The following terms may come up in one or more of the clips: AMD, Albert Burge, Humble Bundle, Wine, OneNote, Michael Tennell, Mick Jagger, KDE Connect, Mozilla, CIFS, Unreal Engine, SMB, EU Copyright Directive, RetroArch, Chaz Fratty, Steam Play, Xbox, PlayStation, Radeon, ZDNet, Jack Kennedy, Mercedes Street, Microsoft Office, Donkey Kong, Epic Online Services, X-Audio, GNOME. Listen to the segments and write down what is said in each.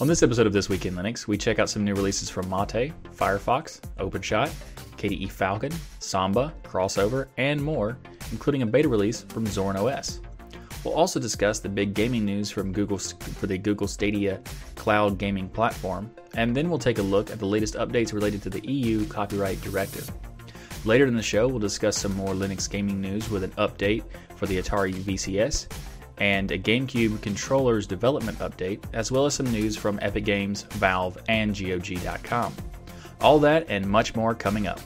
On this episode of This Week in Linux, we check out some new releases from Mate, Firefox, OpenShot, KDE Falkon, Samba, Crossover, and more, including a beta release from Zorin OS. We'll also discuss the big gaming news from Google for the Google Stadia cloud gaming platform, and then we'll take a look at the latest updates related to the EU Copyright Directive. Later in the show, we'll discuss some more Linux gaming news with an update for the Atari VCS, and a GameCube controllers development update, as well as some news from Epic Games, Valve, and GOG.com. All that and much more coming up.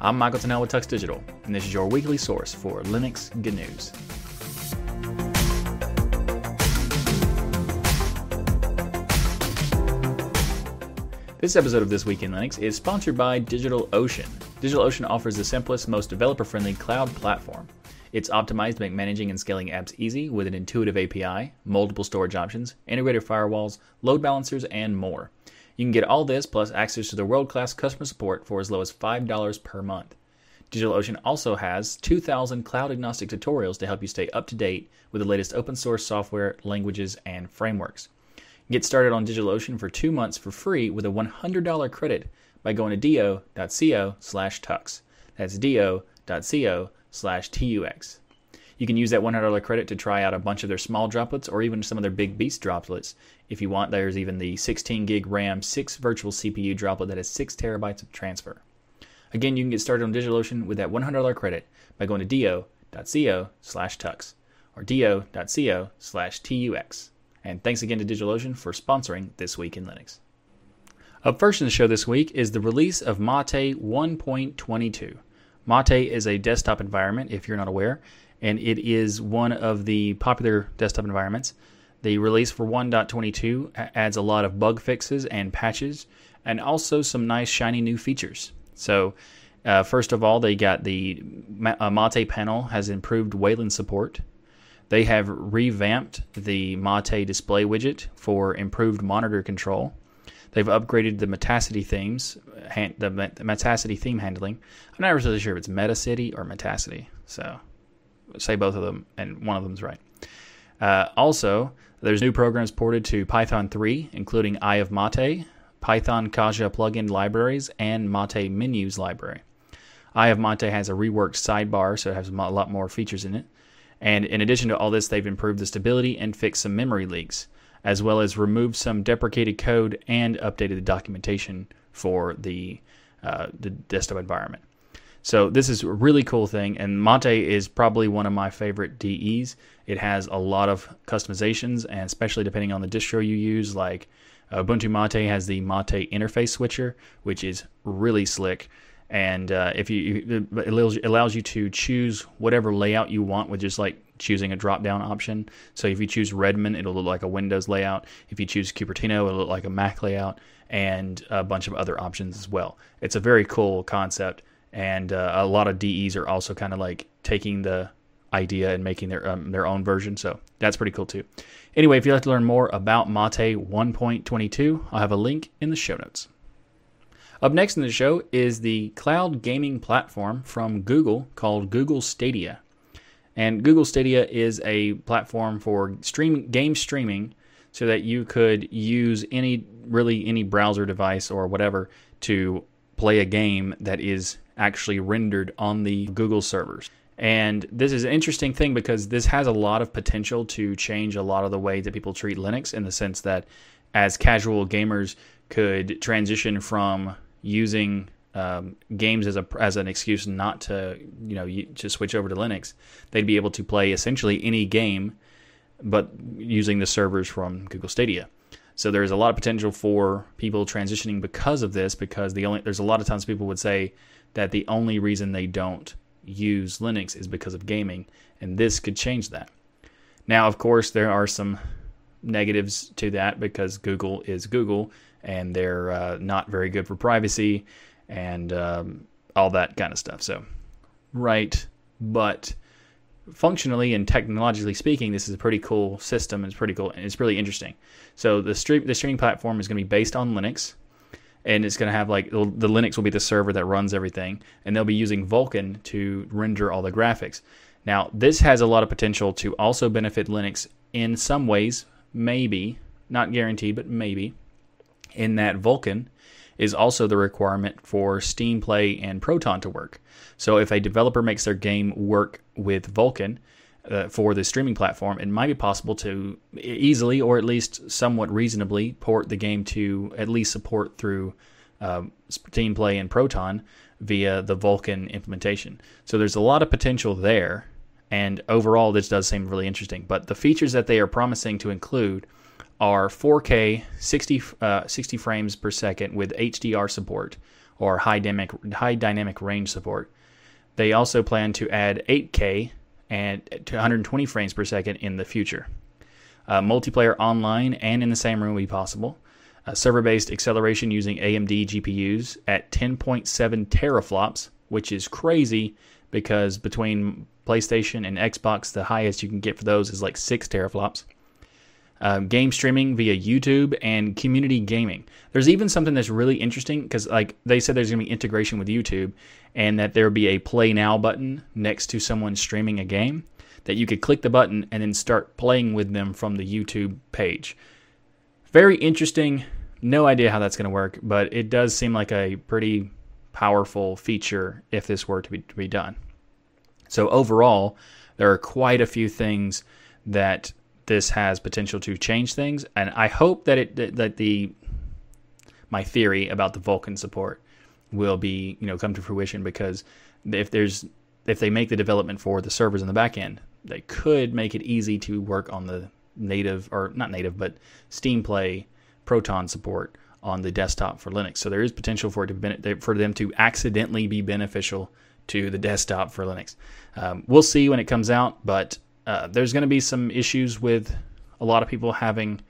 I'm Michael Tennell with Tux Digital, and this is your weekly source for Linux good news. This episode of This Week in Linux is sponsored by DigitalOcean. DigitalOcean offers the simplest, most developer-friendly cloud platform. It's optimized to make managing and scaling apps easy with an intuitive API, multiple storage options, integrated firewalls, load balancers, and more. You can get all this plus access to the world-class customer support for as low as $5 per month. DigitalOcean also has 2,000 cloud-agnostic tutorials to help you stay up to date with the latest open-source software, languages, and frameworks. Get started on DigitalOcean for 2 months for free with a $100 credit by going to do.co/tux. That's do.co/TUX. You can use that $100 credit to try out a bunch of their small droplets or even some of their big beast droplets. If you want, there's even the 16 gig RAM, 6 virtual CPU droplet that has 6 terabytes of transfer. Again, you can get started on DigitalOcean with that $100 credit by going to do.co/tux or do.co/TUX. And thanks again to DigitalOcean for sponsoring This Week in Linux. Up first in the show this week is the release of Mate 1.22. Mate is a desktop environment, if you're not aware, and it is one of the popular desktop environments. The release for 1.22 adds a lot of bug fixes and patches, and also some nice shiny new features. So first of all, they got the Mate panel has improved Wayland support. They have revamped the Mate display widget for improved monitor control. They've upgraded the Metacity themes, the Metacity theme handling. I'm not really sure if it's Metacity or Metacity, so say both of them, and one of them's right. Also, there's new programs ported to Python 3, including Eye of Mate, Python Kaja plugin libraries, and Mate menus library. Eye of Mate has a reworked sidebar, so it has a lot more features in it. And in addition to all this, they've improved the stability and fixed some memory leaks, as well as removed some deprecated code and updated the documentation for the desktop environment. So this is a really cool thing, and Mate is probably one of my favorite DEs. It has a lot of customizations, and especially depending on the distro you use, like Ubuntu Mate has the Mate interface switcher, which is really slick. And it allows you to choose whatever layout you want with just like choosing a drop-down option. So if you choose Redmond, it'll look like a Windows layout. If you choose Cupertino, it'll look like a Mac layout, and a bunch of other options as well. It's a very cool concept, and a lot of DEs are also kind of like taking the idea and making their own version. So that's pretty cool too. Anyway, if you'd like to learn more about Mate 1.22, I'll have a link in the show notes. Up next in the show is the cloud gaming platform from Google called Google Stadia. And Google Stadia is a platform for game streaming so that you could use any browser device or whatever to play a game that is actually rendered on the Google servers. And this is an interesting thing because this has a lot of potential to change a lot of the way that people treat Linux, in the sense that as casual gamers could transition from using games as an excuse not to to switch over to Linux, they'd be able to play essentially any game, but using the servers from Google Stadia. So there's a lot of potential for people transitioning because of this. Because there's a lot of times people would say that the only reason they don't use Linux is because of gaming, and this could change that. Now, of course, there are some negatives to that because Google is Google, and they're not very good for privacy and all that kind of stuff. So, right, but functionally and technologically speaking, this is a pretty cool system. It's pretty cool, and it's really interesting. So the streaming platform is going to be based on Linux, and it's going to have the Linux will be the server that runs everything, and they'll be using Vulkan to render all the graphics. Now, this has a lot of potential to also benefit Linux in some ways, maybe, not guaranteed, but maybe. in that Vulkan is also the requirement for Steam Play and Proton to work. So if a developer makes their game work with Vulkan for the streaming platform, it might be possible to easily, or at least somewhat reasonably, port the game to at least support through Steam Play and Proton via the Vulkan implementation. So there's a lot of potential there, and overall this does seem really interesting. But the features that they are promising to include are 4K 60 frames per second with HDR support, or high dynamic range support. They also plan to add 8K and 120 frames per second in the future. Multiplayer online and in the same room will be possible. Server-based acceleration using AMD GPUs at 10.7 teraflops, which is crazy because between PlayStation and Xbox, the highest you can get for those is like 6 teraflops. Game streaming via YouTube and community gaming. There's even something that's really interesting because, like, they said there's going to be integration with YouTube and that there will be a play now button next to someone streaming a game that you could click the button and then start playing with them from the YouTube page. Very interesting. No idea how that's going to work, but it does seem like a pretty powerful feature if this were to be done. So overall, there are quite a few things that this has potential to change things, and I hope that my theory about the Vulkan support will be, you know, come to fruition, because if they make the development for the servers in the back end, they could make it easy to work on the native, or not native, but Steam Play Proton support on the desktop for Linux. So there is potential for it for them to accidentally be beneficial to the desktop for Linux. We'll see when it comes out, but there's going to be some issues with a lot of people having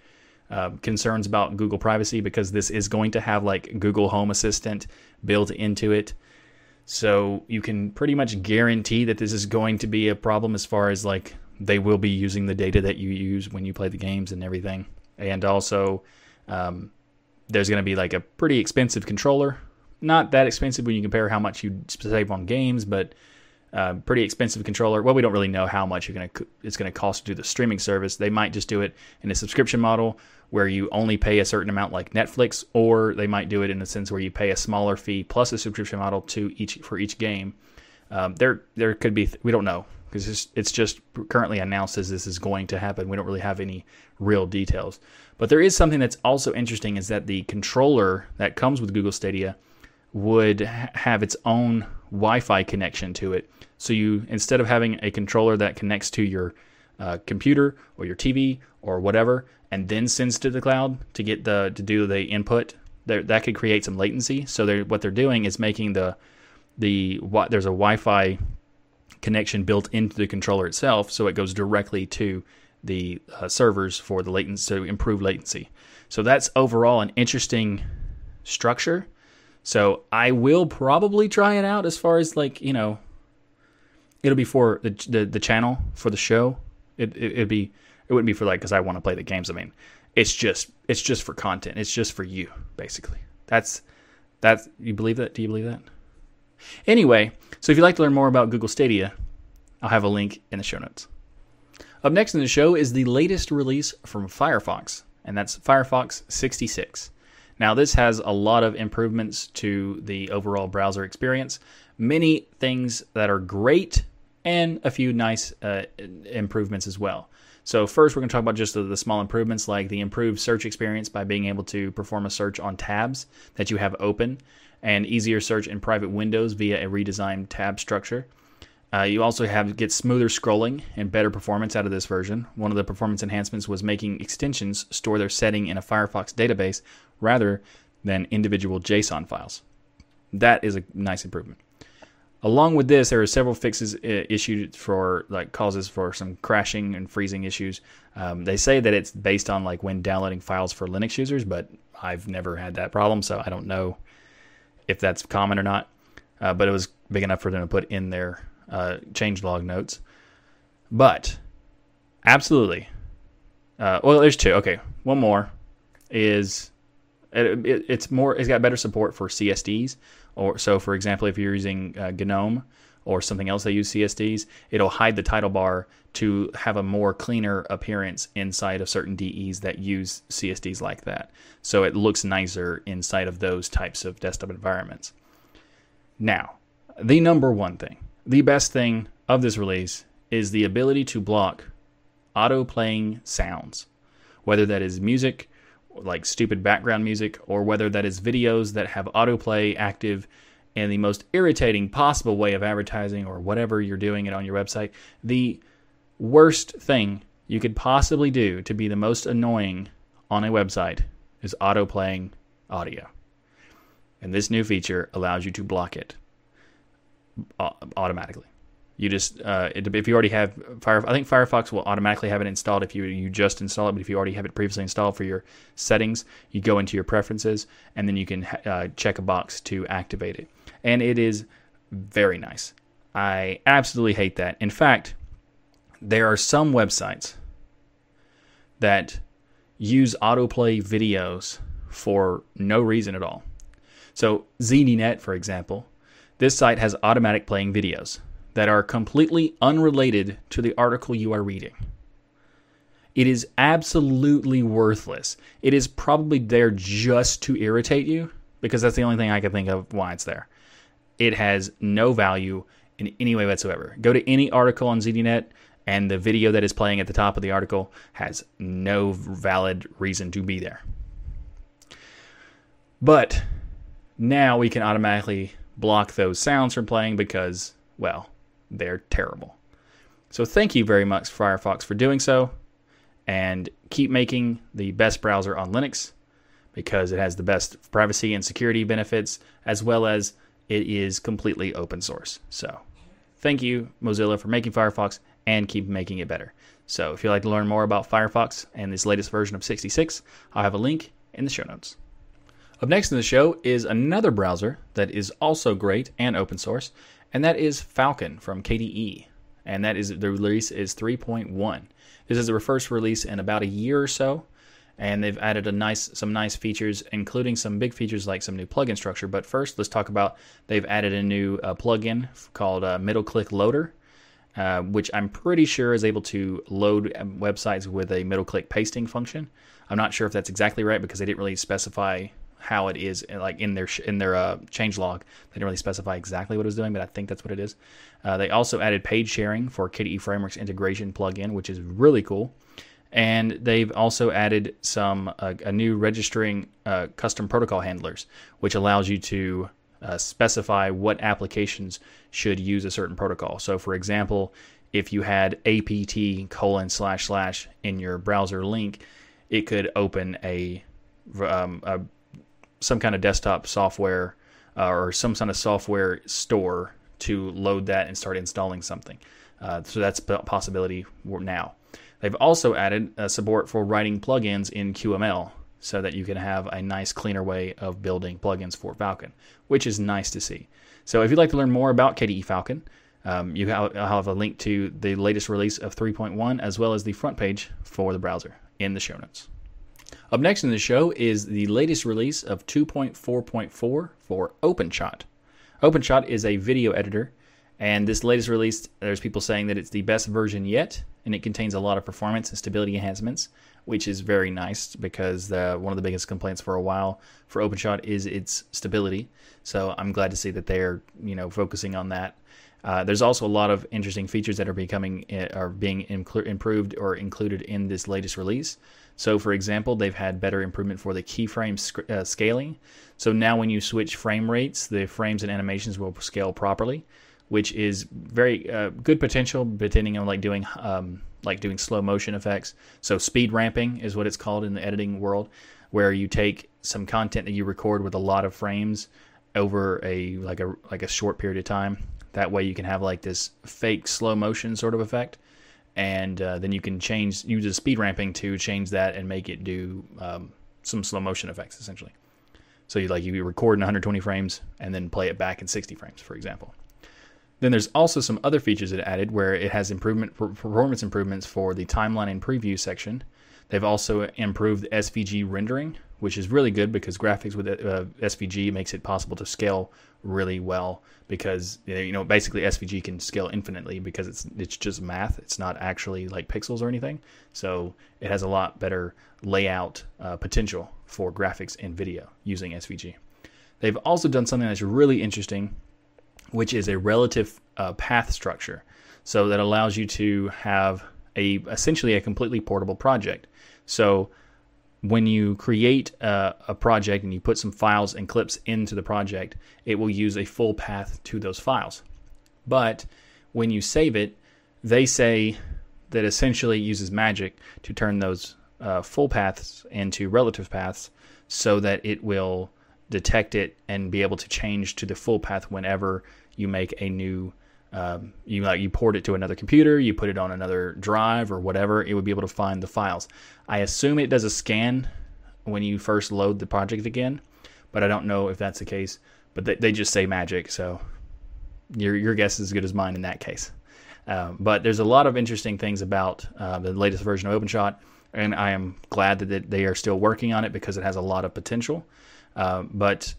concerns about Google privacy, because this is going to have like Google Home Assistant built into it. So you can pretty much guarantee that this is going to be a problem, as far as like they will be using the data that you use when you play the games and everything. And also there's going to be like a pretty expensive controller. Not that expensive when you compare how much you save on games, but pretty expensive controller. Well, we don't really know how much it's going to cost to do the streaming service. They might just do it in a subscription model where you only pay a certain amount, like Netflix, or they might do it in a sense where you pay a smaller fee plus a subscription model for each game. There could be, we don't know, because it's just currently announced as this is going to happen. We don't really have any real details. But there is something that's also interesting, is that the controller that comes with Google Stadia would have its own Wi-Fi connection to it. So you, instead of having a controller that connects to your computer or your TV or whatever, and then sends to the cloud to get to do the input, that could create some latency. So what they're doing is making there's a Wi-Fi connection built into the controller itself, so it goes directly to the servers for the latency, to improve latency. So that's overall an interesting structure. So I will probably try it out, as far as like, you know, it'll be for the channel for the show. It wouldn't be for like, because I want to play the games. I mean, it's just for content. It's just for you, basically. That's you believe that? Do you believe that? Anyway, so if you'd like to learn more about Google Stadia, I'll have a link in the show notes. Up next in the show is the latest release from Firefox, and that's Firefox 66. Now, this has a lot of improvements to the overall browser experience, many things that are great, and a few nice improvements as well. So first, we're going to talk about just the small improvements, like the improved search experience by being able to perform a search on tabs that you have open, and easier search in private windows via a redesigned tab structure. You also get smoother scrolling and better performance out of this version. One of the performance enhancements was making extensions store their setting in a Firefox database rather than individual JSON files. That is a nice improvement. Along with this, there are several fixes issued for like causes for some crashing and freezing issues. They say that it's based on like when downloading files for Linux users, but I've never had that problem, so I don't know if that's common or not. But it was big enough for them to put in their changelog notes. But absolutely, well, there's two. Okay, one more is it's got better support for CSDs. Or so, for example, if you're using GNOME or something else they use CSDs, it'll hide the title bar to have a more cleaner appearance inside of certain DEs that use CSDs like that. So it looks nicer inside of those types of desktop environments. Now, the number one thing, the best thing of this release is the ability to block auto-playing sounds, whether that is music, like stupid background music, or whether that is videos that have autoplay active in the most irritating possible way of advertising or whatever you're doing it on your website. The worst thing you could possibly do to be the most annoying on a website is autoplaying audio. And this new feature allows you to block it automatically. You just, if you already have Firefox, I think Firefox will automatically have it installed if you just install it, but if you already have it previously installed for your settings, you go into your preferences, and then you can check a box to activate it. And it is very nice. I absolutely hate that. In fact, there are some websites that use autoplay videos for no reason at all. So ZDNet, for example, this site has automatic playing videos that are completely unrelated to the article you are reading. It is absolutely worthless. It is probably there just to irritate you, because that's the only thing I can think of why it's there. It has no value in any way whatsoever. Go to any article on ZDNet, and the video that is playing at the top of the article has no valid reason to be there. But now we can automatically block those sounds from playing because, well, they're terrible. So thank you very much, Firefox, for doing so, and keep making the best browser on Linux, because it has the best privacy and security benefits, as well as it is completely open source. So thank you, Mozilla, for making Firefox, and keep making it better. So if you'd like to learn more about Firefox and this latest version of 66, I'll have a link in the show notes. Up next in the show is another browser that is also great and open source, and that is Falkon from KDE, and that is, the release is 3.1. This is their first release in about a year or so, and they've added some nice features, including some big features like some new plugin structure. But first, let's talk about, they've added a new plugin called Middle Click Loader, which I'm pretty sure is able to load websites with a middle click pasting function. I'm not sure if that's exactly right because they didn't really specify how it is, like in their changelog. They didn't really specify exactly what it was doing, but I think that's what it is. They also added page sharing for KDE Frameworks integration plugin, which is really cool. And they've also added some a new registering custom protocol handlers, which allows you to specify what applications should use a certain protocol. So, for example, if you had apt:// in your browser link, it could open a some kind of desktop software or some kind of software store to load that and start installing something. So that's a possibility now. They've also added support for writing plugins in QML so that you can have a nice, cleaner way of building plugins for Falkon, which is nice to see. So if you'd like to learn more about KDE Falkon, I'll have a link to the latest release of 3.1 as well as the front page for the browser in the show notes. Up next in the show is the latest release of 2.4.4 for OpenShot. OpenShot is a video editor, and this latest release, there's people saying that it's the best version yet, and it contains a lot of performance and stability enhancements, which is very nice because one of the biggest complaints for a while for OpenShot is its stability. So I'm glad to see that they're focusing on that. There's also a lot of interesting features that are being improved or included in this latest release. So, for example, they've had better improvement for the keyframe scaling. So now when you switch frame rates, the frames and animations will scale properly, which is very good potential, depending on doing slow motion effects. So speed ramping is what it's called in the editing world, where you take some content that you record with a lot of frames over a short period of time. That way you can have like this fake slow motion sort of effect, and then you can use the speed ramping to change that and make it do some slow motion effects essentially. So you record in 120 frames and then play it back in 60 frames, for example. Then there's also some other features that it added where it has performance improvements for the timeline and preview section. They've also improved SVG rendering, which is really good because graphics with SVG makes it possible to scale really well, because basically SVG can scale infinitely because it's just math. It's not actually like pixels or anything. So it has a lot better layout potential for graphics and video using SVG. They've also done something that's really interesting, which is a relative path structure. So that allows you to have essentially a completely portable project. So when you create a project and you put some files and clips into the project, it will use a full path to those files. But when you save it, they say that essentially it uses magic to turn those full paths into relative paths so that it will detect it and be able to change to the full path whenever you make a new you port it to another computer, you put it on another drive or whatever, it would be able to find the files. I assume it does a scan when you first load the project again, but I don't know if that's the case. But they just say magic, so your guess is as good as mine in that case. But there's a lot of interesting things about the latest version of OpenShot, and I am glad that they are still working on it because it has a lot of potential. OpenShot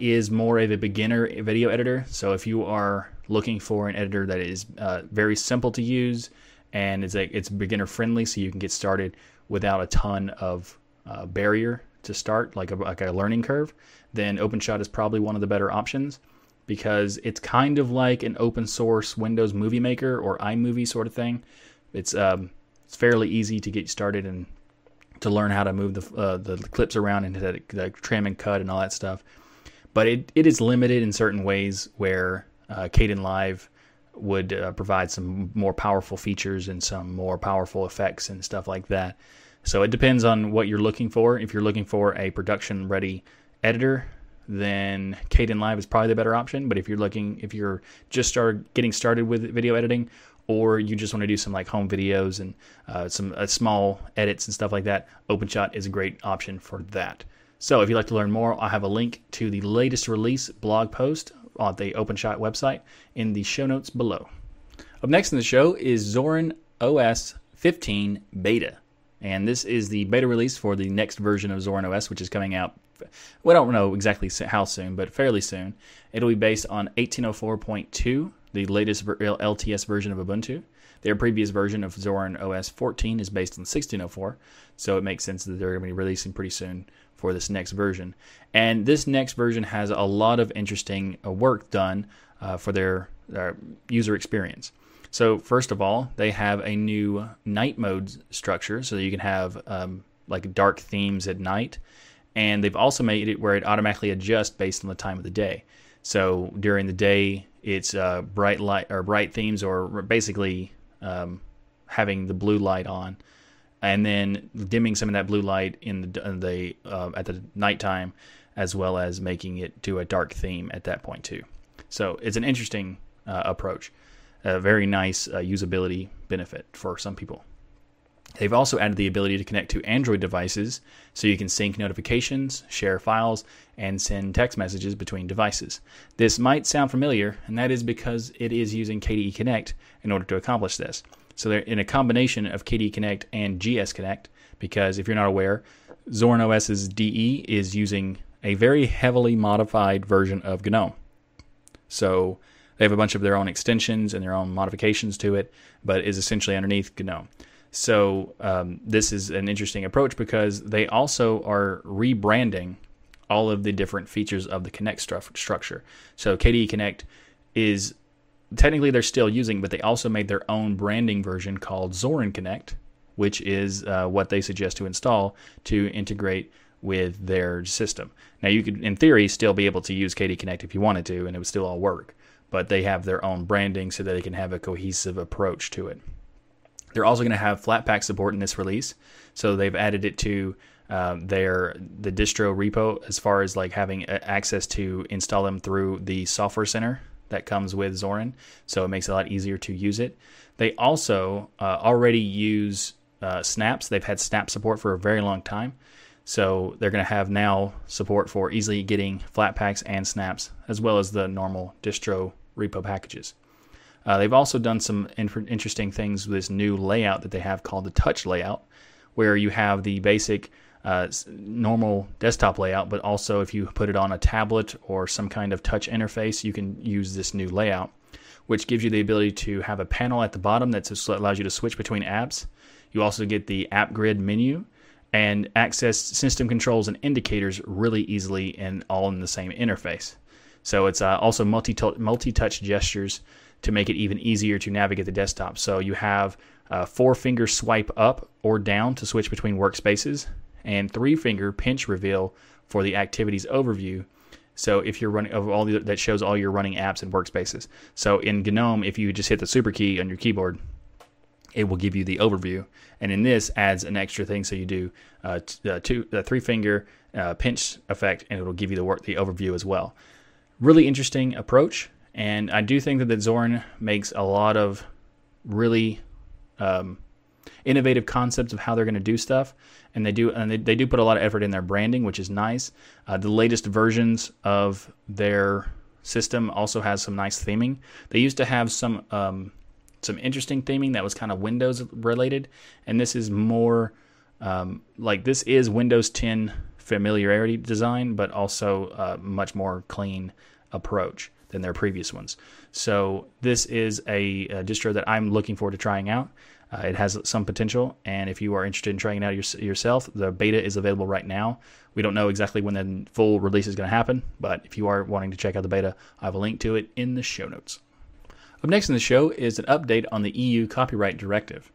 is more of a beginner video editor, so if you are looking for an editor that is very simple to use and it's beginner friendly, so you can get started without a ton of barrier to start, like a learning curve, then OpenShot is probably one of the better options, because it's kind of like an open source Windows Movie Maker or iMovie sort of thing. It's fairly easy to get started and to learn how to move the clips around and the trim and cut and all that stuff. But it is limited in certain ways where Kden Live would provide some more powerful features and some more powerful effects and stuff like that. So it depends on what you're looking for. If you're looking for a production-ready editor, then Kden Live is probably the better option. But if you're just getting started with video editing, or you just want to do some like home videos and some small edits and stuff like that, OpenShot is a great option for that. So if you'd like to learn more, I'll have a link to the latest release blog post on the OpenShot website in the show notes below. Up next in the show is Zorin OS 15 Beta. And this is the beta release for the next version of Zorin OS, which is coming out, we don't know exactly how soon, but fairly soon. It'll be based on 18.04.2. the latest LTS version of Ubuntu. Their previous version of Zorin OS 14 is based on 16.04, so it makes sense that they're going to be releasing pretty soon for this next version. And this next version has a lot of interesting work done for their user experience. So first of all, they have a new night mode structure, so that you can have like dark themes at night. And they've also made it where it automatically adjusts based on the time of the day. So during the day, it's bright light or bright themes, or basically having the blue light on, and then dimming some of that blue light at the nighttime, as well as making it to a dark theme at that point too. So it's an interesting approach, a very nice usability benefit for some people. They've also added the ability to connect to Android devices, so you can sync notifications, share files, and send text messages between devices. This might sound familiar, and that is because it is using KDE Connect in order to accomplish this. So they're in a combination of KDE Connect and GS Connect, because if you're not aware, Zorin OS's DE is using a very heavily modified version of GNOME. So they have a bunch of their own extensions and their own modifications to it, but is essentially underneath GNOME. So this is an interesting approach because they also are rebranding all of the different features of the Connect structure. So KDE Connect is technically they're still using, but they also made their own branding version called Zorin Connect, which is what they suggest to install to integrate with their system. Now you could, in theory, still be able to use KDE Connect if you wanted to, and it would still all work. But they have their own branding so that they can have a cohesive approach to it. They're also going to have Flatpak support in this release, so they've added it to the distro repo as far as like having access to install them through the software center that comes with Zorin, so it makes it a lot easier to use it. They also already use snaps. They've had snap support for a very long time, so they're going to have now support for easily getting Flatpaks and snaps as well as the normal distro repo packages. They've also done some interesting things with this new layout that they have called the touch layout, where you have the basic normal desktop layout, but also if you put it on a tablet or some kind of touch interface, you can use this new layout, which gives you the ability to have a panel at the bottom that allows you to switch between apps. You also get the app grid menu and access system controls and indicators really easily and all in the same interface. So it's also multi-touch gestures to make it even easier to navigate the desktop. So you have a 4-finger swipe up or down to switch between workspaces and 3-finger pinch reveal for the activities overview. So if you're running over all that shows all your running apps and workspaces. So in GNOME, if you just hit the super key on your keyboard, it will give you the overview. And in this adds an extra thing. So you do the 3-finger pinch effect, and it'll give you the overview as well. Really interesting approach. And I do think that Zorin makes a lot of really innovative concepts of how they're going to do stuff, and they do put a lot of effort in their branding, which is nice. The latest versions of their system also has some nice theming. They used to have some interesting theming that was kind of Windows related, and this is more like this is Windows 10 familiarity design, but also a much more clean approach than their previous ones. So this is a distro that I'm looking forward to trying out. It has some potential, and if you are interested in trying it out yourself, the beta is available right now. We don't know exactly when the full release is going to happen, but if you are wanting to check out the beta, I have a link to it in the show notes. Up next in the show is an update on the EU Copyright Directive.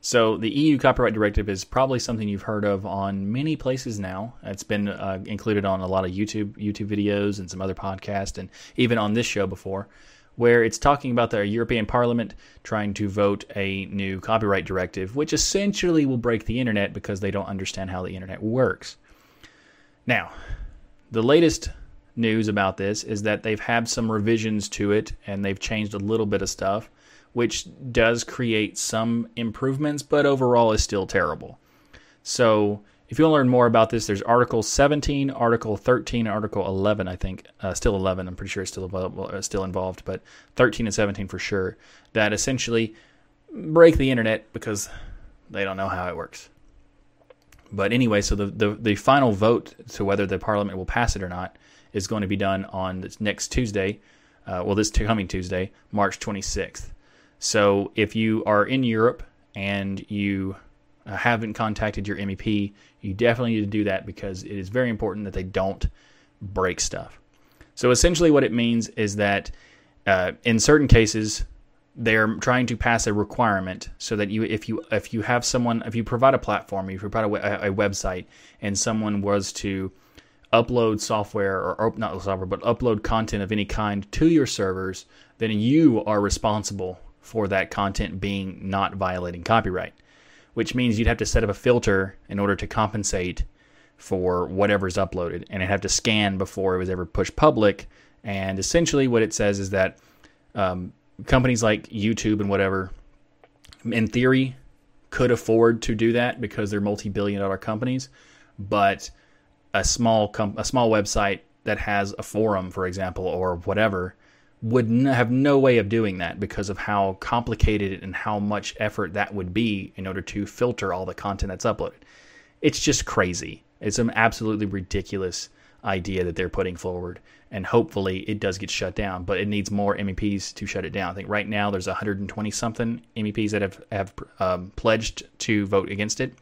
So the EU Copyright Directive is probably something you've heard of on many places now. It's been included on a lot of YouTube videos and some other podcasts, and even on this show before, where it's talking about the European Parliament trying to vote a new copyright directive, which essentially will break the internet because they don't understand how the internet works. Now, the latest news about this is that they've had some revisions to it, and they've changed a little bit of stuff, which does create some improvements, but overall is still terrible. So if you want to learn more about this, there's Article 17, Article 13, Article 11, I think. Still 11, I'm pretty sure it's still involved, but 13 and 17 for sure, that essentially break the internet because they don't know how it works. But anyway, so the final vote to whether the Parliament will pass it or not is going to be done on this next Tuesday, this coming Tuesday, March 26th. So if you are in Europe and you haven't contacted your MEP, you definitely need to do that because it is very important that they don't break stuff. So essentially what it means is that in certain cases, they're trying to pass a requirement so that if you have someone, if you provide a platform, if you provide a website, and someone was to upload software but upload content of any kind to your servers, then you are responsible for that content being not violating copyright, which means you'd have to set up a filter in order to compensate for whatever's uploaded, and it'd have to scan before it was ever pushed public. And essentially what it says is that companies like YouTube and whatever, in theory, could afford to do that because they're multi-billion-dollar companies, but a small website that has a forum, for example, or whatever, would have no way of doing that because of how complicated and how much effort that would be in order to filter all the content that's uploaded. It's just crazy. It's an absolutely ridiculous idea that they're putting forward, and hopefully it does get shut down, but it needs more MEPs to shut it down. I think right now there's 120-something MEPs that have pledged to vote against it,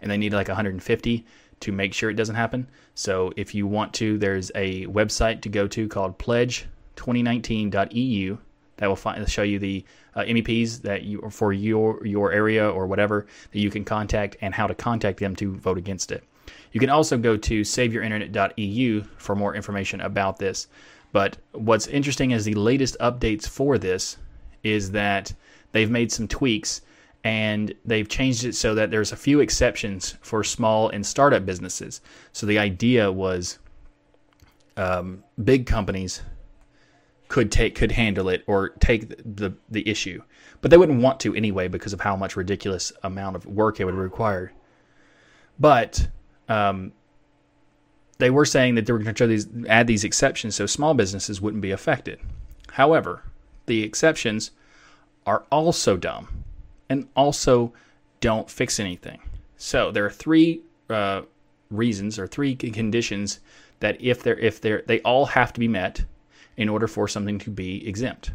and they need like 150 to make sure it doesn't happen. So if you want to, there's a website to go to called pledge2019.eu that will show you the MEPs that you for your area or whatever that you can contact and how to contact them to vote against it. You can also go to saveyourinternet.eu for more information about this. But what's interesting is the latest updates for this is that they've made some tweaks, and they've changed it so that there's a few exceptions for small and startup businesses. So the idea was big companies could handle it or take the issue, but they wouldn't want to anyway because of how much ridiculous amount of work it would require. But they were saying that they were going to try to add these exceptions so small businesses wouldn't be affected. However, the exceptions are also dumb and also don't fix anything. So there are three reasons or three conditions that they all have to be met in order for something to be exempt.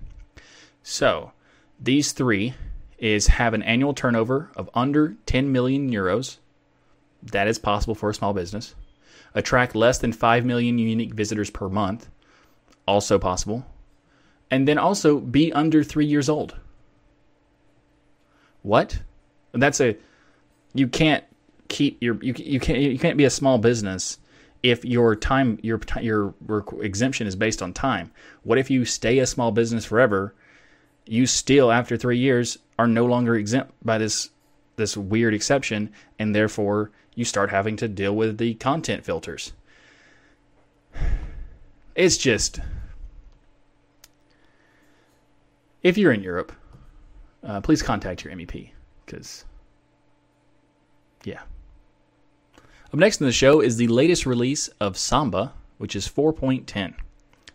So these three is have an annual turnover of under 10 million euros. That is possible for a small business. Attract less than 5 million unique visitors per month. Also possible. And then also be under 3 years old. What? That's a... You can't keep your... You can't be a small business if your time... Your exemption is based on time. What if you stay a small business forever? You still, after 3 years, are no longer exempt by this weird exception, and therefore you start having to deal with the content filters. It's just... If you're in Europe, please contact your MEP, because, yeah. Up next in the show is the latest release of Samba, which is 4.10.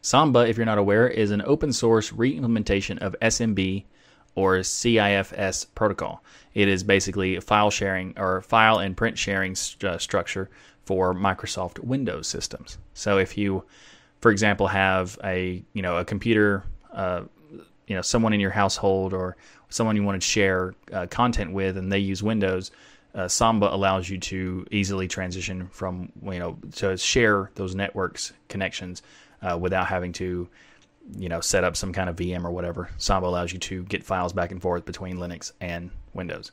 Samba, if you're not aware, is an open source re-implementation of SMB or CIFS protocol. It is basically a file sharing or file and print sharing structure for Microsoft Windows systems. So if you, for example, have a computer, someone in your household or someone you want to share content with, and they use Windows, Samba allows you to easily transition from to share those networks connections without having to set up some kind of VM or whatever. Samba allows you to get files back and forth between Linux and Windows.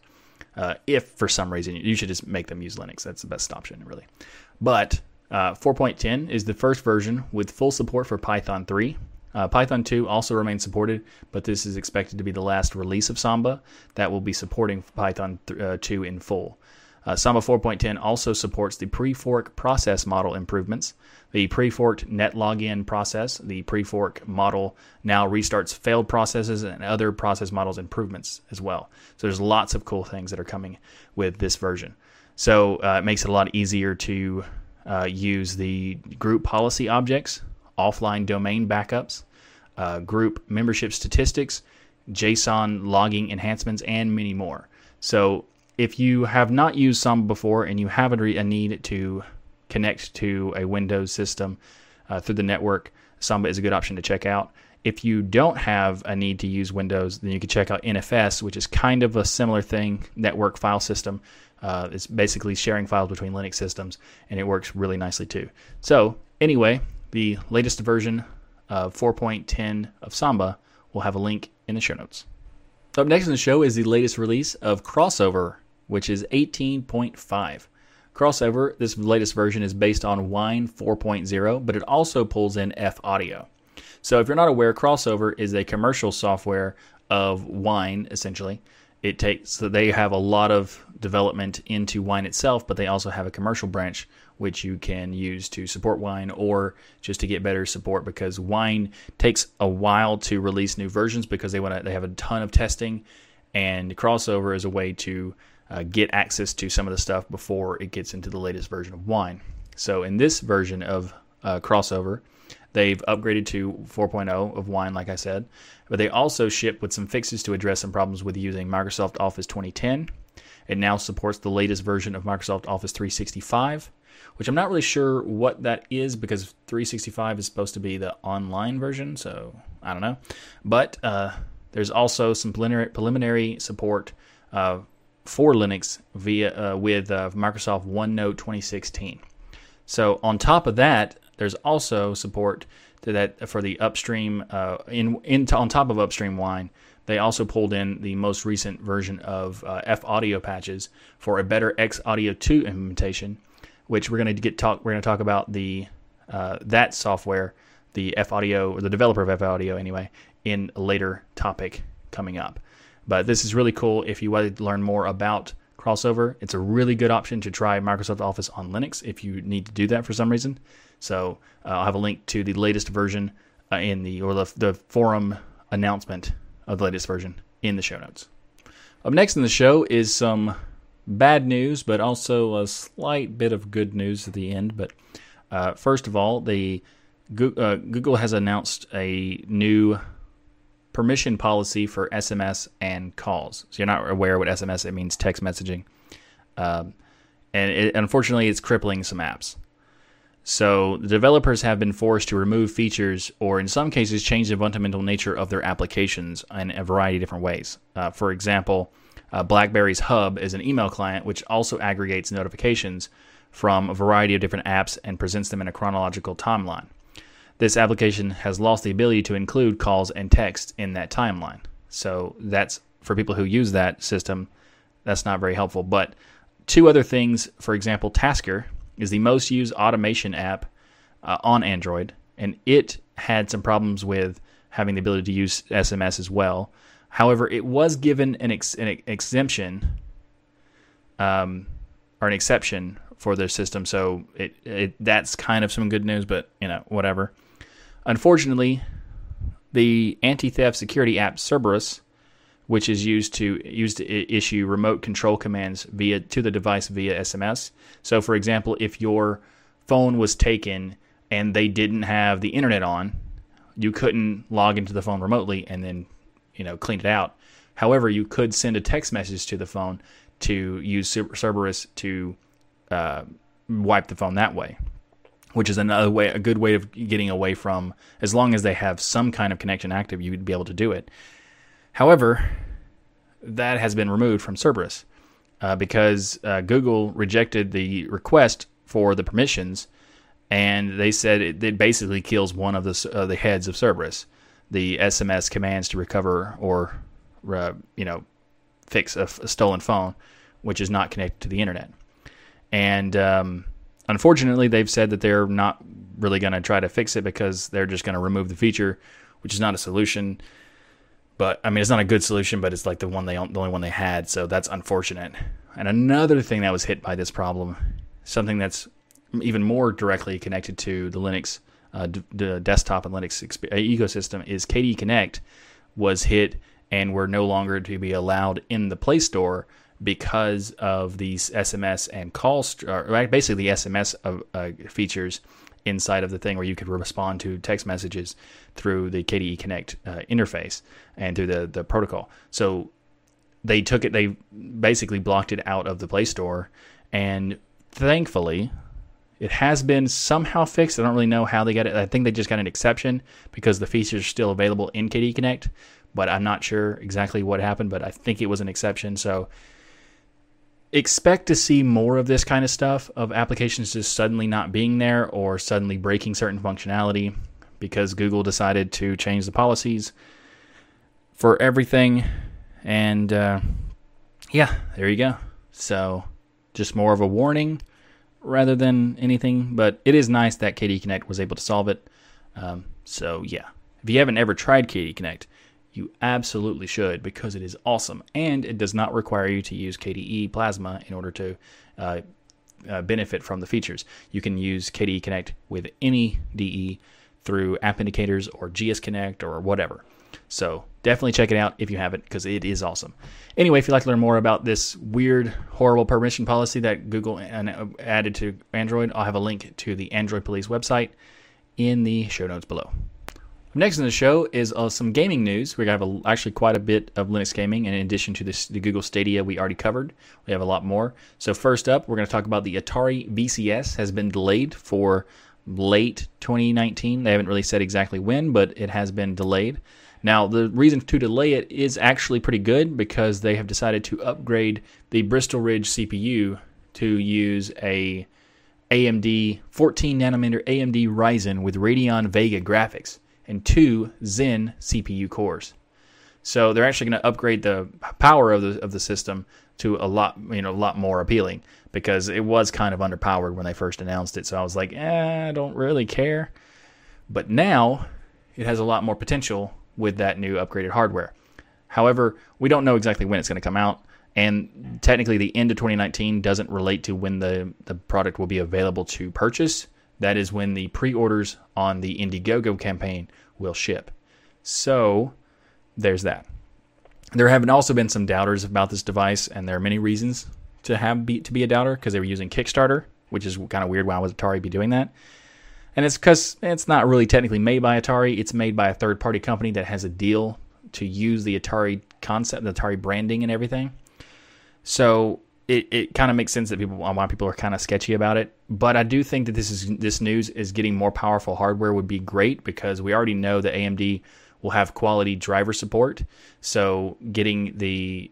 If for some reason you should just make them use Linux, that's the best option really. But 4.10 is the first version with full support for Python 3. Python 2 also remains supported, but this is expected to be the last release of Samba that will be supporting Python 2 in full. Samba 4.10 also supports the pre-fork process model improvements, the pre-forked net login process, the pre-fork model now restarts failed processes, and other process models improvements as well. So there's lots of cool things that are coming with this version. So it makes it a lot easier to use the group policy objects, offline domain backups, group membership statistics, JSON logging enhancements, and many more. So if you have not used Samba before and you have a need to connect to a Windows system through the network, Samba is a good option to check out. If you don't have a need to use Windows, then you can check out NFS, which is kind of a similar thing, network file system. It's basically sharing files between Linux systems, and it works really nicely too. So anyway, the latest version of 4.10 of Samba will have a link in the show notes. So up next in the show is the latest release of Crossover, which is 18.5. Crossover, this latest version, is based on Wine 4.0, but it also pulls in F-Audio. So if you're not aware, Crossover is a commercial software of Wine, essentially. They have a lot of development into Wine itself, but they also have a commercial branch which you can use to support Wine or just to get better support, because Wine takes a while to release new versions because they have a ton of testing, and Crossover is a way to get access to some of the stuff before it gets into the latest version of Wine. So in this version of Crossover, they've upgraded to 4.0 of Wine, like I said, but they also ship with some fixes to address some problems with using Microsoft Office 2010. It now supports the latest version of Microsoft Office 365, which I'm not really sure what that is, because 365 is supposed to be the online version, so I don't know. But there's also some preliminary support for Linux with Microsoft OneNote 2016. So on top of that, there's also support to that for the upstream, on top of upstream Wine, they also pulled in the most recent version of F-Audio patches for a better X-Audio 2 implementation, which we're going to talk about that software, the F-Audio, or the developer of F-Audio anyway, in a later topic coming up. But this is really cool if you want to learn more about Crossover. It's a really good option to try Microsoft Office on Linux if you need to do that for some reason. So I'll have a link to the latest version in the forum announcement of the latest version in the show notes. Up next in the show is some bad news, but also a slight bit of good news at the end. But first of all, Google has announced a new permission policy for SMS and calls. So you're not aware what SMS, it means text messaging. And unfortunately, it's crippling some apps. So the developers have been forced to remove features or, in some cases, change the fundamental nature of their applications in a variety of different ways. For example, BlackBerry's Hub is an email client which also aggregates notifications from a variety of different apps and presents them in a chronological timeline. This application has lost the ability to include calls and text in that timeline. So that's, for people who use that system, that's not very helpful. But two other things, for example, Tasker is the most used automation app on Android, and it had some problems with having the ability to use SMS as well. However, it was given an exception for their system, so that's kind of some good news, but you know, whatever. Unfortunately, the anti-theft security app Cerberus, which is used to issue remote control commands to the device via SMS. So, for example, if your phone was taken and they didn't have the internet on, you couldn't log into the phone remotely and then, you know, clean it out. However, you could send a text message to the phone to use Cerberus to wipe the phone that way, which is another way, a good way of getting away from, as long as they have some kind of connection active, you'd be able to do it. However, that has been removed from Cerberus because Google rejected the request for the permissions, and they said it basically kills one of the heads of Cerberus, the SMS commands to recover or fix a stolen phone, which is not connected to the internet. And unfortunately, they've said that they're not really going to try to fix it because they're just going to remove the feature, which is not a solution. But I mean, it's not a good solution, but it's like the only one they had, so that's unfortunate. And another thing that was hit by this problem, something that's even more directly connected to the Linux desktop and Linux ecosystem, is KDE Connect was hit and were no longer to be allowed in the Play Store because of these SMS and basically the SMS features inside of the thing, where you could respond to text messages through the KDE Connect interface and through the protocol. So they took it, they basically blocked it out of the Play Store, and thankfully it has been somehow fixed. I don't really know how they got it. I think they just got an exception because the features are still available in KDE Connect, but I'm not sure exactly what happened, but I think it was an exception. So expect to see more of this kind of stuff, of applications just suddenly not being there or suddenly breaking certain functionality because Google decided to change the policies for everything. And yeah, there you go. So just more of a warning rather than anything, but it is nice that KDE Connect was able to solve it. So yeah, if you haven't ever tried KDE Connect, you absolutely should, because it is awesome, and it does not require you to use KDE Plasma in order to benefit from the features. You can use KDE Connect with any DE through App Indicators or GS Connect or whatever. So definitely check it out if you haven't, because it is awesome. Anyway, if you'd like to learn more about this weird, horrible permission policy that Google added to Android, I'll have a link to the Android Police website in the show notes below. Next in the show is some gaming news. We're going to have actually quite a bit of Linux gaming, and in addition to the Google Stadia we already covered, we have a lot more. So first up, we're going to talk about the Atari VCS has been delayed for late 2019. They haven't really said exactly when, but it has been delayed. Now, the reason to delay it is actually pretty good, because they have decided to upgrade the Bristol Ridge CPU to use a AMD 14-nanometer AMD Ryzen with Radeon Vega graphics and 2 Zen CPU cores. So they're actually going to upgrade the power of the system to a lot more appealing, because it was kind of underpowered when they first announced it. So I was like, I don't really care. But now it has a lot more potential with that new upgraded hardware. However, we don't know exactly when it's going to come out, and technically the end of 2019 doesn't relate to when the product will be available to purchase. That is when the pre-orders on the Indiegogo campaign will ship. So there's that. There have also been some doubters about this device, and there are many reasons to be a doubter, because they were using Kickstarter, which is kind of weird. Why would Atari be doing that? And it's because it's not really technically made by Atari. It's made by a third-party company that has a deal to use the Atari concept, the Atari branding and everything. So it kind of makes sense that why people are kind of sketchy about it. But I do think that this news is getting more powerful hardware would be great, because we already know that AMD will have quality driver support. So getting the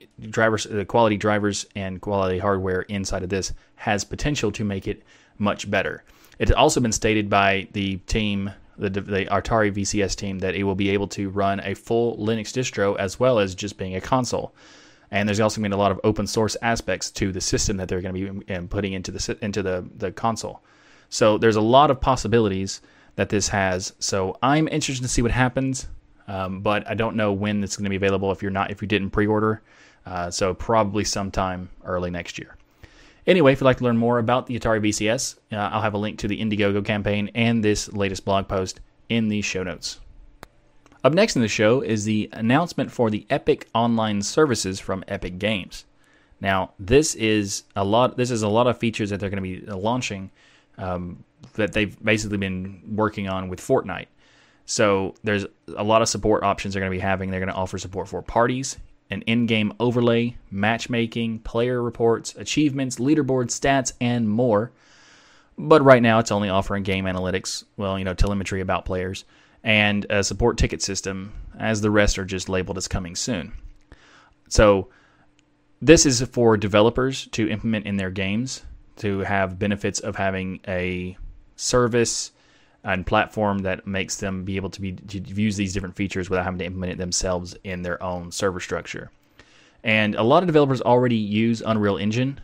quality drivers and quality hardware inside of this has potential to make it much better. It's also been stated by the team, the Atari VCS team, that it will be able to run a full Linux distro as well as just being a console. And there's also been a lot of open source aspects to the system that they're going to be putting into the console. So there's a lot of possibilities that this has. So I'm interested to see what happens, but I don't know when it's going to be available if you didn't pre-order. So probably sometime early next year. Anyway, if you'd like to learn more about the Atari VCS, I'll have a link to the Indiegogo campaign and this latest blog post in the show notes. Up next in the show is the announcement for the Epic Online Services from Epic Games. Now, this is a lot of features that they're going to be launching that they've basically been working on with Fortnite. So there's a lot of support options they're going to be having. They're going to offer support for parties, an in-game overlay, matchmaking, player reports, achievements, leaderboards, stats, and more. But right now, it's only offering game analytics, telemetry about players, and a support ticket system, as the rest are just labeled as coming soon. So this is for developers to implement in their games, to have benefits of having a service and platform that makes them be able to use these different features without having to implement it themselves in their own server structure. And a lot of developers already use Unreal Engine,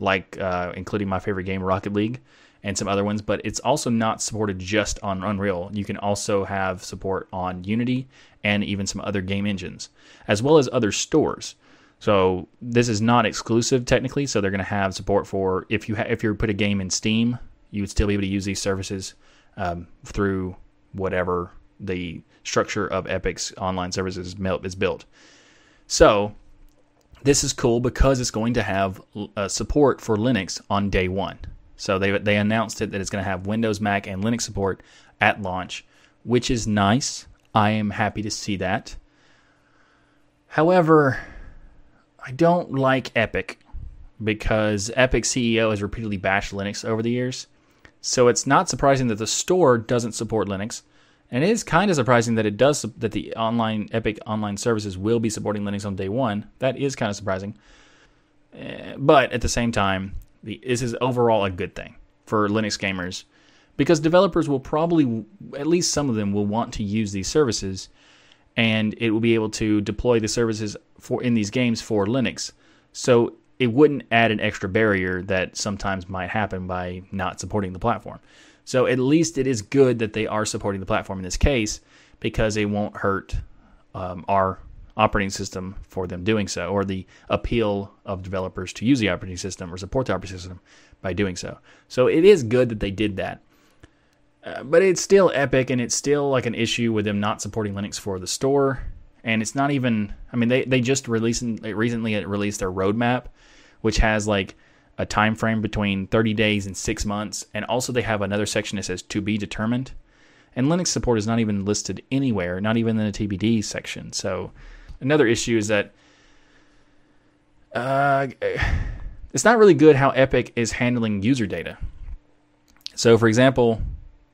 including my favorite game, Rocket League, and some other ones, but it's also not supported just on Unreal. You can also have support on Unity and even some other game engines, as well as other stores. So this is not exclusive technically, so they're going to have support for, if you put a game in Steam, you would still be able to use these services through whatever the structure of Epic's online services is built. So this is cool because it's going to have support for Linux on day one. So they announced that it's going to have Windows, Mac, and Linux support at launch, which is nice. I am happy to see that. However, I don't like Epic because Epic CEO has repeatedly bashed Linux over the years. So it's not surprising that the store doesn't support Linux, and it is kind of surprising that it does, that the Epic Online Services will be supporting Linux on day one. That is kind of surprising. But at the same time, this is overall a good thing for Linux gamers, because developers will probably, at least some of them, will want to use these services, and it will be able to deploy the services in these games for Linux. So it wouldn't add an extra barrier that sometimes might happen by not supporting the platform. So at least it is good that they are supporting the platform in this case, because it won't hurt our operating system for them doing so, or the appeal of developers to use the operating system or support the operating system by doing so. So it is good that they did that. But it's still Epic, and it's still like an issue with them not supporting Linux for the store. And it's not even, they just recently released their roadmap, which has like a time frame between 30 days and 6 months. And also they have another section that says to be determined. And Linux support is not even listed anywhere, not even in the TBD section. So another issue is that it's not really good how Epic is handling user data. So, for example,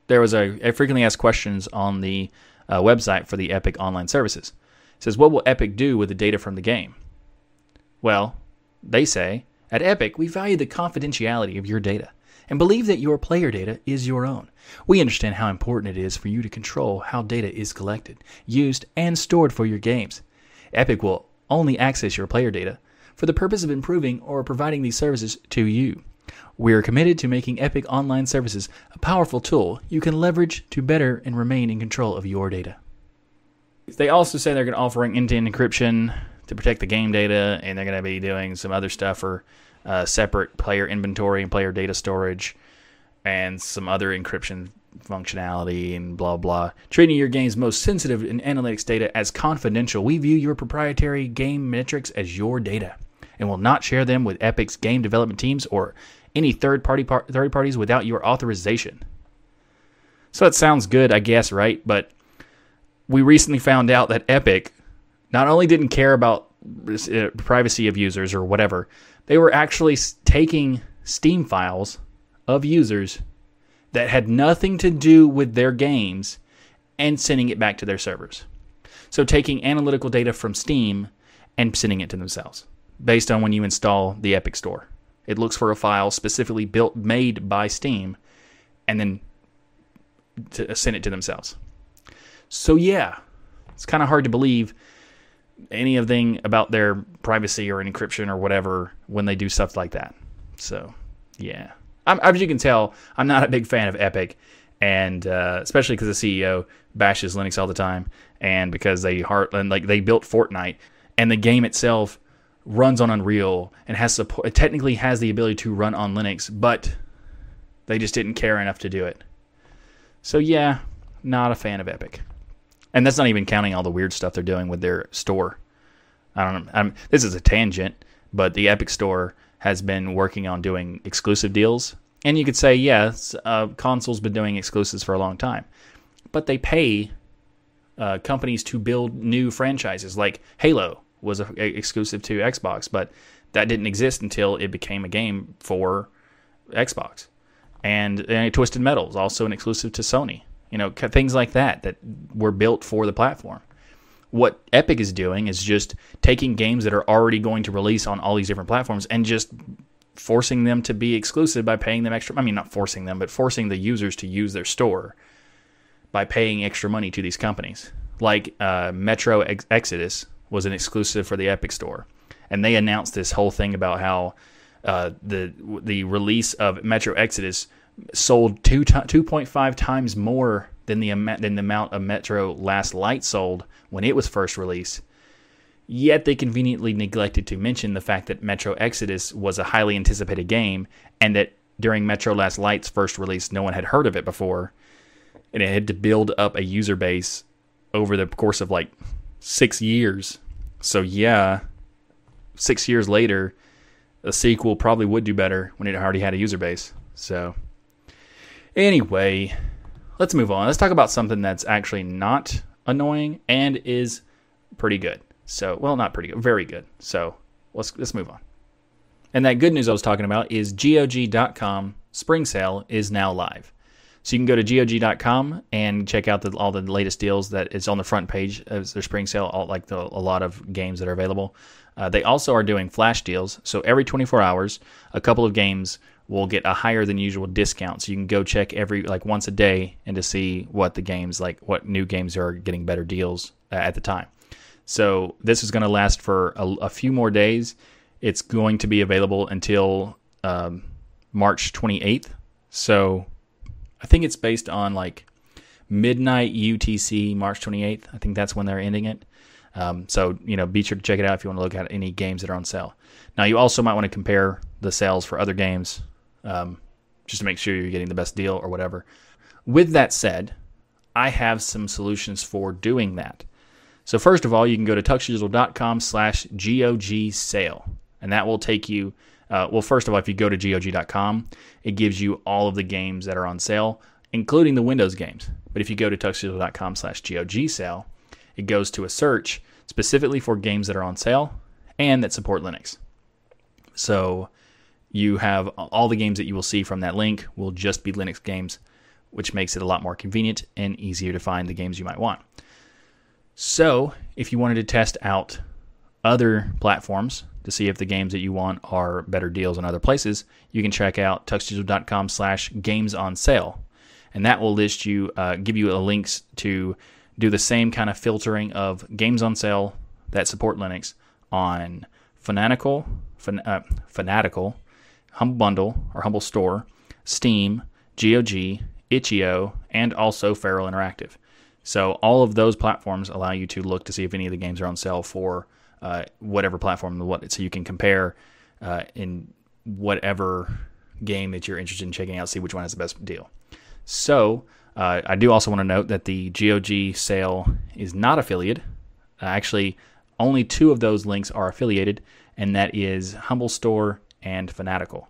there was a frequently asked questions on the website for the Epic Online Services. It says, what will Epic do with the data from the game? Well, they say, at Epic, we value the confidentiality of your data and believe that your player data is your own. We understand how important it is for you to control how data is collected, used, and stored for your games. Epic will only access your player data for the purpose of improving or providing these services to you. We are committed to making Epic Online Services a powerful tool you can leverage to better and remain in control of your data. They also say they're going to offer end-to-end encryption to protect the game data, and they're going to be doing some other stuff for separate player inventory and player data storage and some other encryption functionality and blah, blah. Treating your game's most sensitive and analytics data as confidential, we view your proprietary game metrics as your data and will not share them with Epic's game development teams or any third parties without your authorization. So that sounds good, I guess, right? But we recently found out that Epic not only didn't care about privacy of users or whatever, they were actually taking Steam files of users that had nothing to do with their games and sending it back to their servers. So taking analytical data from Steam and sending it to themselves based on when you install the Epic Store. It looks for a file specifically built, made by Steam, and then to send it to themselves. So yeah, it's kind of hard to believe anything about their privacy or an encryption or whatever when they do stuff like that. So yeah, as you can tell, I'm not a big fan of Epic, and especially because the CEO bashes Linux all the time, and because they built Fortnite, and the game itself runs on Unreal and has support. It technically has the ability to run on Linux, but they just didn't care enough to do it. So yeah, not a fan of Epic. And that's not even counting all the weird stuff they're doing with their store. I don't know. This is a tangent, but the Epic Store has been working on doing exclusive deals. And you could say, yes, console's been doing exclusives for a long time. But they pay companies to build new franchises. Like Halo was exclusive to Xbox, but that didn't exist until it became a game for Xbox. And Twisted Metal is also an exclusive to Sony. You know, things like that that were built for the platform. What Epic is doing is just taking games that are already going to release on all these different platforms and just forcing them to be exclusive by paying them extra. I mean, not forcing them, but forcing the users to use their store by paying extra money to these companies. Like Metro Exodus was an exclusive for the Epic Store. And they announced this whole thing about how the release of Metro Exodus sold 2.5 times more than the amount of Metro Last Light sold when it was first released. Yet they conveniently neglected to mention the fact that Metro Exodus was a highly anticipated game, and that during Metro Last Light's first release, no one had heard of it before, and it had to build up a user base over the course of like 6 years. So yeah, 6 years later, a sequel probably would do better when it already had a user base. So anyway, let's move on. Let's talk about something that's actually not annoying and is pretty good. So, well, not pretty good, very good. So let's move on. And that good news I was talking about is GOG.com Spring Sale is now live. So you can go to GOG.com and check out all the latest deals that it's on the front page of their Spring Sale, a lot of games that are available. They also are doing flash deals. So every 24 hours, a couple of games will get a higher than usual discount. So you can go check once a day and to see what the games, what new games are getting better deals at the time. So this is going to last for a few more days. It's going to be available until March 28th. So I think it's based on midnight UTC, March 28th. I think that's when they're ending it. So, be sure to check it out if you want to look at any games that are on sale. Now, you also might want to compare the sales for other games just to make sure you're getting the best deal or whatever. With that said, I have some solutions for doing that. So first of all, you can go to tuxdigital.com/GOG sale, and that will take you, first of all, if you go to GOG.com, it gives you all of the games that are on sale, including the Windows games. But if you go to tuxdigital.com/GOG sale, it goes to a search specifically for games that are on sale and that support Linux. So you have all the games that you will see from that link will just be Linux games, which makes it a lot more convenient and easier to find the games you might want. So if you wanted to test out other platforms to see if the games that you want are better deals in other places, you can check out tuxdigital.com/games on sale. And that will list you, give you links to do the same kind of filtering of games on sale that support Linux on Fanatical, Humble Bundle or Humble Store, Steam, GOG, itch.io, and also Feral Interactive. So all of those platforms allow you to look to see if any of the games are on sale for whatever platform. So you can compare in whatever game that you're interested in checking out, see which one has the best deal. So I do also want to note that the GOG sale is not affiliated. Actually, only two of those links are affiliated, and that is Humble Store and Fanatical.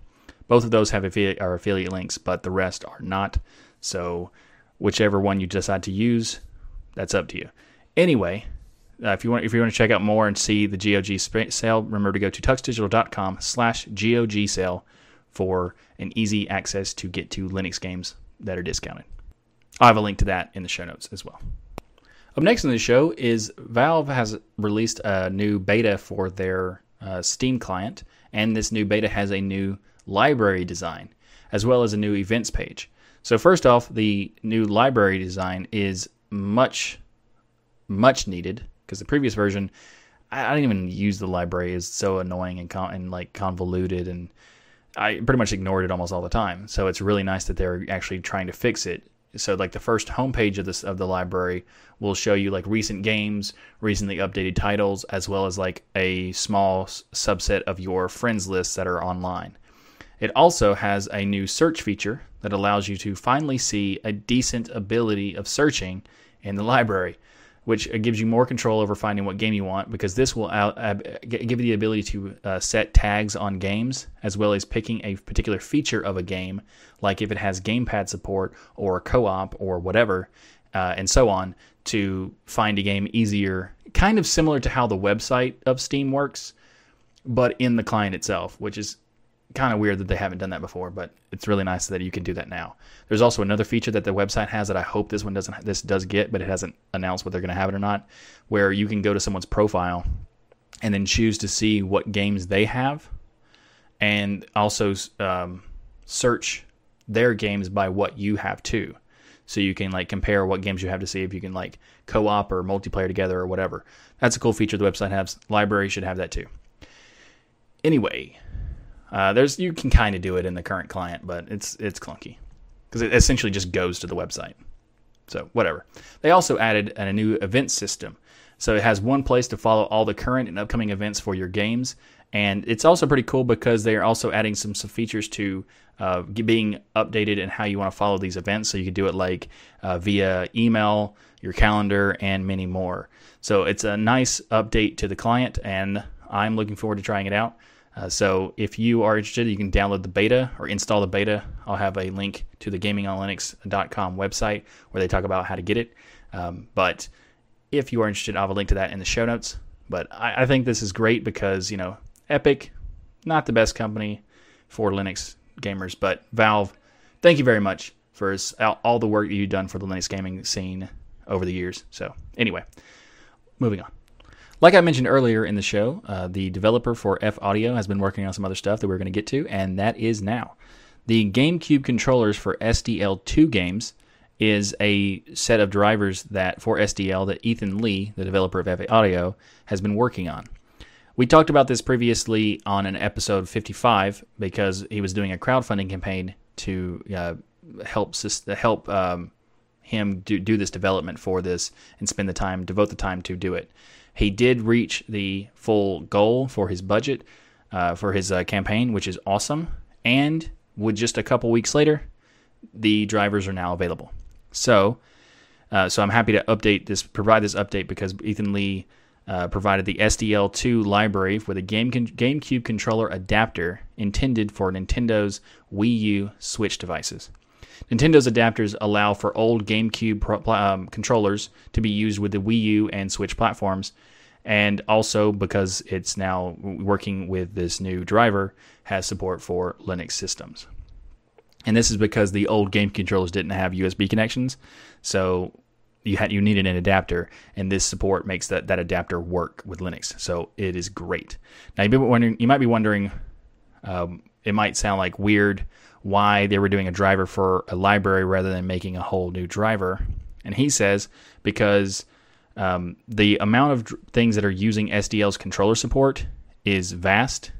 Both of those have affiliate links, but the rest are not. So whichever one you decide to use, that's up to you. Anyway, If you want to check out more and see the GOG sale, remember to go to tuxdigital.com/GOG sale for an easy access to get to Linux games that are discounted. I'll have a link to that in the show notes as well. Up next in the show is Valve has released a new beta for their Steam client, and this new beta has a new library design as well as a new events page. So first off, the new library design is much needed, because the previous version, I didn't even use the library. It's so annoying and convoluted, and I pretty much ignored it almost all the time. So it's really nice that they're actually trying to fix it. So like the first homepage of the library will show you like recent games, recently updated titles, as well as like a small subset of your friends lists that are online. It also has a new search feature that allows you to finally see a decent ability of searching in the library, which gives you more control over finding what game you want, because this will give you the ability to set tags on games, as well as picking a particular feature of a game, like if it has gamepad support or co-op or whatever, and so on, to find a game easier, kind of similar to how the website of Steam works, but in the client itself, which is kind of weird that they haven't done that before, but it's really nice that you can do that now. There's also another feature that the website has that I hope this does get, but it hasn't announced whether they're going to have it or not, where you can go to someone's profile and then choose to see what games they have, and also search their games by what you have too. So you can like compare what games you have to see if you can like co-op or multiplayer together or whatever. That's a cool feature the website has. Library should have that too. Anyway. You can kind of do it in the current client, but it's clunky because it essentially just goes to the website. So whatever. They also added a new event system. So it has one place to follow all the current and upcoming events for your games. And it's also pretty cool because they are also adding some features to being updated and how you want to follow these events. So you can do it like via email, your calendar, and many more. So it's a nice update to the client, and I'm looking forward to trying it out. So if you are interested, you can download the beta or install the beta. I'll have a link to the gamingonlinux.com website where they talk about how to get it. But if you are interested, I'll have a link to that in the show notes. But I think this is great because, you know, Epic, not the best company for Linux gamers, but Valve, thank you very much for all the work you've done for the Linux gaming scene over the years. So anyway, moving on. Like I mentioned earlier in the show, the developer for F-Audio has been working on some other stuff that we're going to get to, and that is now. The GameCube controllers for SDL2 games is a set of drivers that for SDL that Ethan Lee, the developer of F-Audio, has been working on. We talked about this previously on an episode 55 because he was doing a crowdfunding campaign to help him do this development for this and devote the time to do it. He did reach the full goal for his budget, for his campaign, which is awesome. And with just a couple weeks later, the drivers are now available. So I'm happy to provide this update because Ethan Lee provided the SDL2 library with a GameCube controller adapter intended for Nintendo's Wii U Switch devices. Nintendo's adapters allow for old GameCube controllers to be used with the Wii U and Switch platforms, and also because it's now working with this new driver, has support for Linux systems. And this is because the old GameCube controllers didn't have USB connections, so you needed an adapter, and this support makes that adapter work with Linux. So it is great. Now you might be wondering, it might sound like weird why they were doing a driver for a library rather than making a whole new driver. And he says because the amount of things that are using SDL's controller support is vast,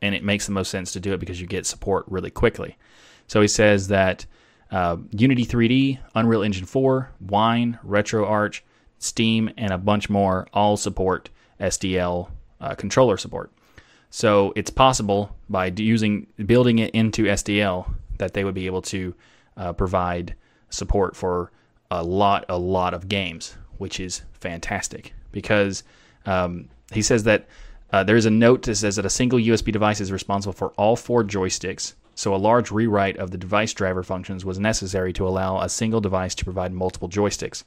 and it makes the most sense to do it because you get support really quickly. So he says that Unity 3D, Unreal Engine 4, Wine, RetroArch, Steam, and a bunch more all support SDL controller support. So it's possible by building it into SDL that they would be able to provide support for a lot of games, which is fantastic. Because he says that there is a note that says that a single USB device is responsible for all four joysticks. So a large rewrite of the device driver functions was necessary to allow a single device to provide multiple joysticks.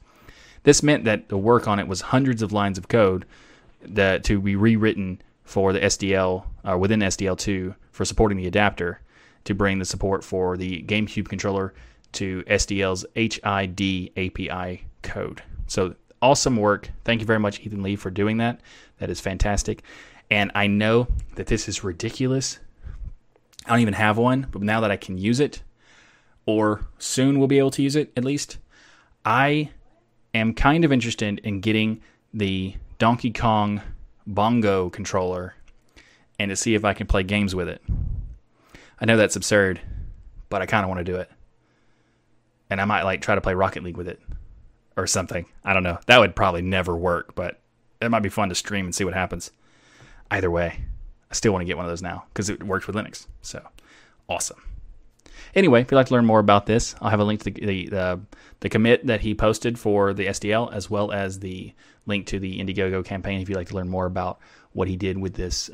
This meant that the work on it was hundreds of lines of code that to be rewritten for the SDL, within SDL2 for supporting the adapter to bring the support for the GameCube controller to SDL's HID API code. So awesome work. Thank you very much, Ethan Lee, for doing that. That is fantastic. And I know that this is ridiculous. I don't even have one, but now that I can use it, or soon we'll be able to use it at least, I am kind of interested in getting the Donkey Kong Bongo controller and to see if I can play games with it. I know that's absurd, but I kind of want to do it. And I might like try to play Rocket League with it or something. I don't know. That would probably never work, but it might be fun to stream and see what happens. Either way, I still want to get one of those now because it works with Linux. So awesome. Anyway, if you'd like to learn more about this, I'll have a link to the commit that he posted for the SDL, as well as the link to the Indiegogo campaign if you'd like to learn more about what he did with this,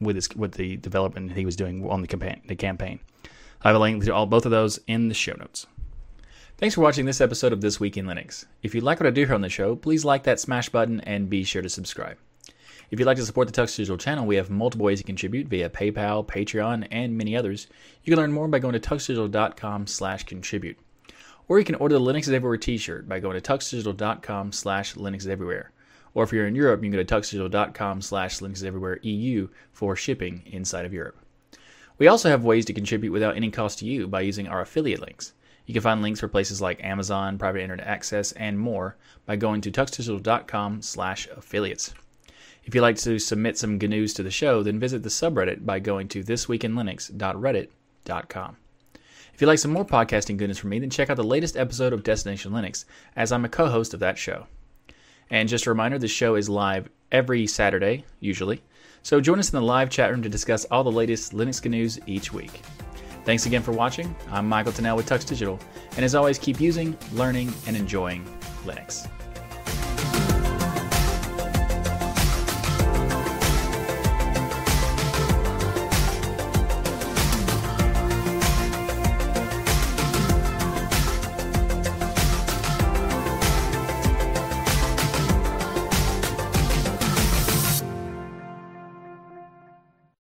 with the development he was doing on the campaign. I have a link to both of those in the show notes. Thanks for watching this episode of This Week in Linux. If you like what I do here on the show, please like that smash button and be sure to subscribe. If you'd like to support the Tux Digital channel, we have multiple ways to contribute via PayPal, Patreon, and many others. You can learn more by going to tuxdigital.com/contribute. Or you can order the Linux is Everywhere t-shirt by going to tuxdigital.com/linuxiseverywhere. Or if you're in Europe, you can go to tuxdigital.com/linuxiseverywhere EU for shipping inside of Europe. We also have ways to contribute without any cost to you by using our affiliate links. You can find links for places like Amazon, private internet access, and more by going to tuxdigital.com/affiliates. If you'd like to submit some GNUs to the show, then visit the subreddit by going to thisweekinlinux.reddit.com. If you'd like some more podcasting goodness from me, then check out the latest episode of Destination Linux, as I'm a co-host of that show. And just a reminder, the show is live every Saturday, usually, so join us in the live chat room to discuss all the latest Linux GNUs each week. Thanks again for watching. I'm Michael Tennell with Tux Digital, and as always, keep using, learning, and enjoying Linux.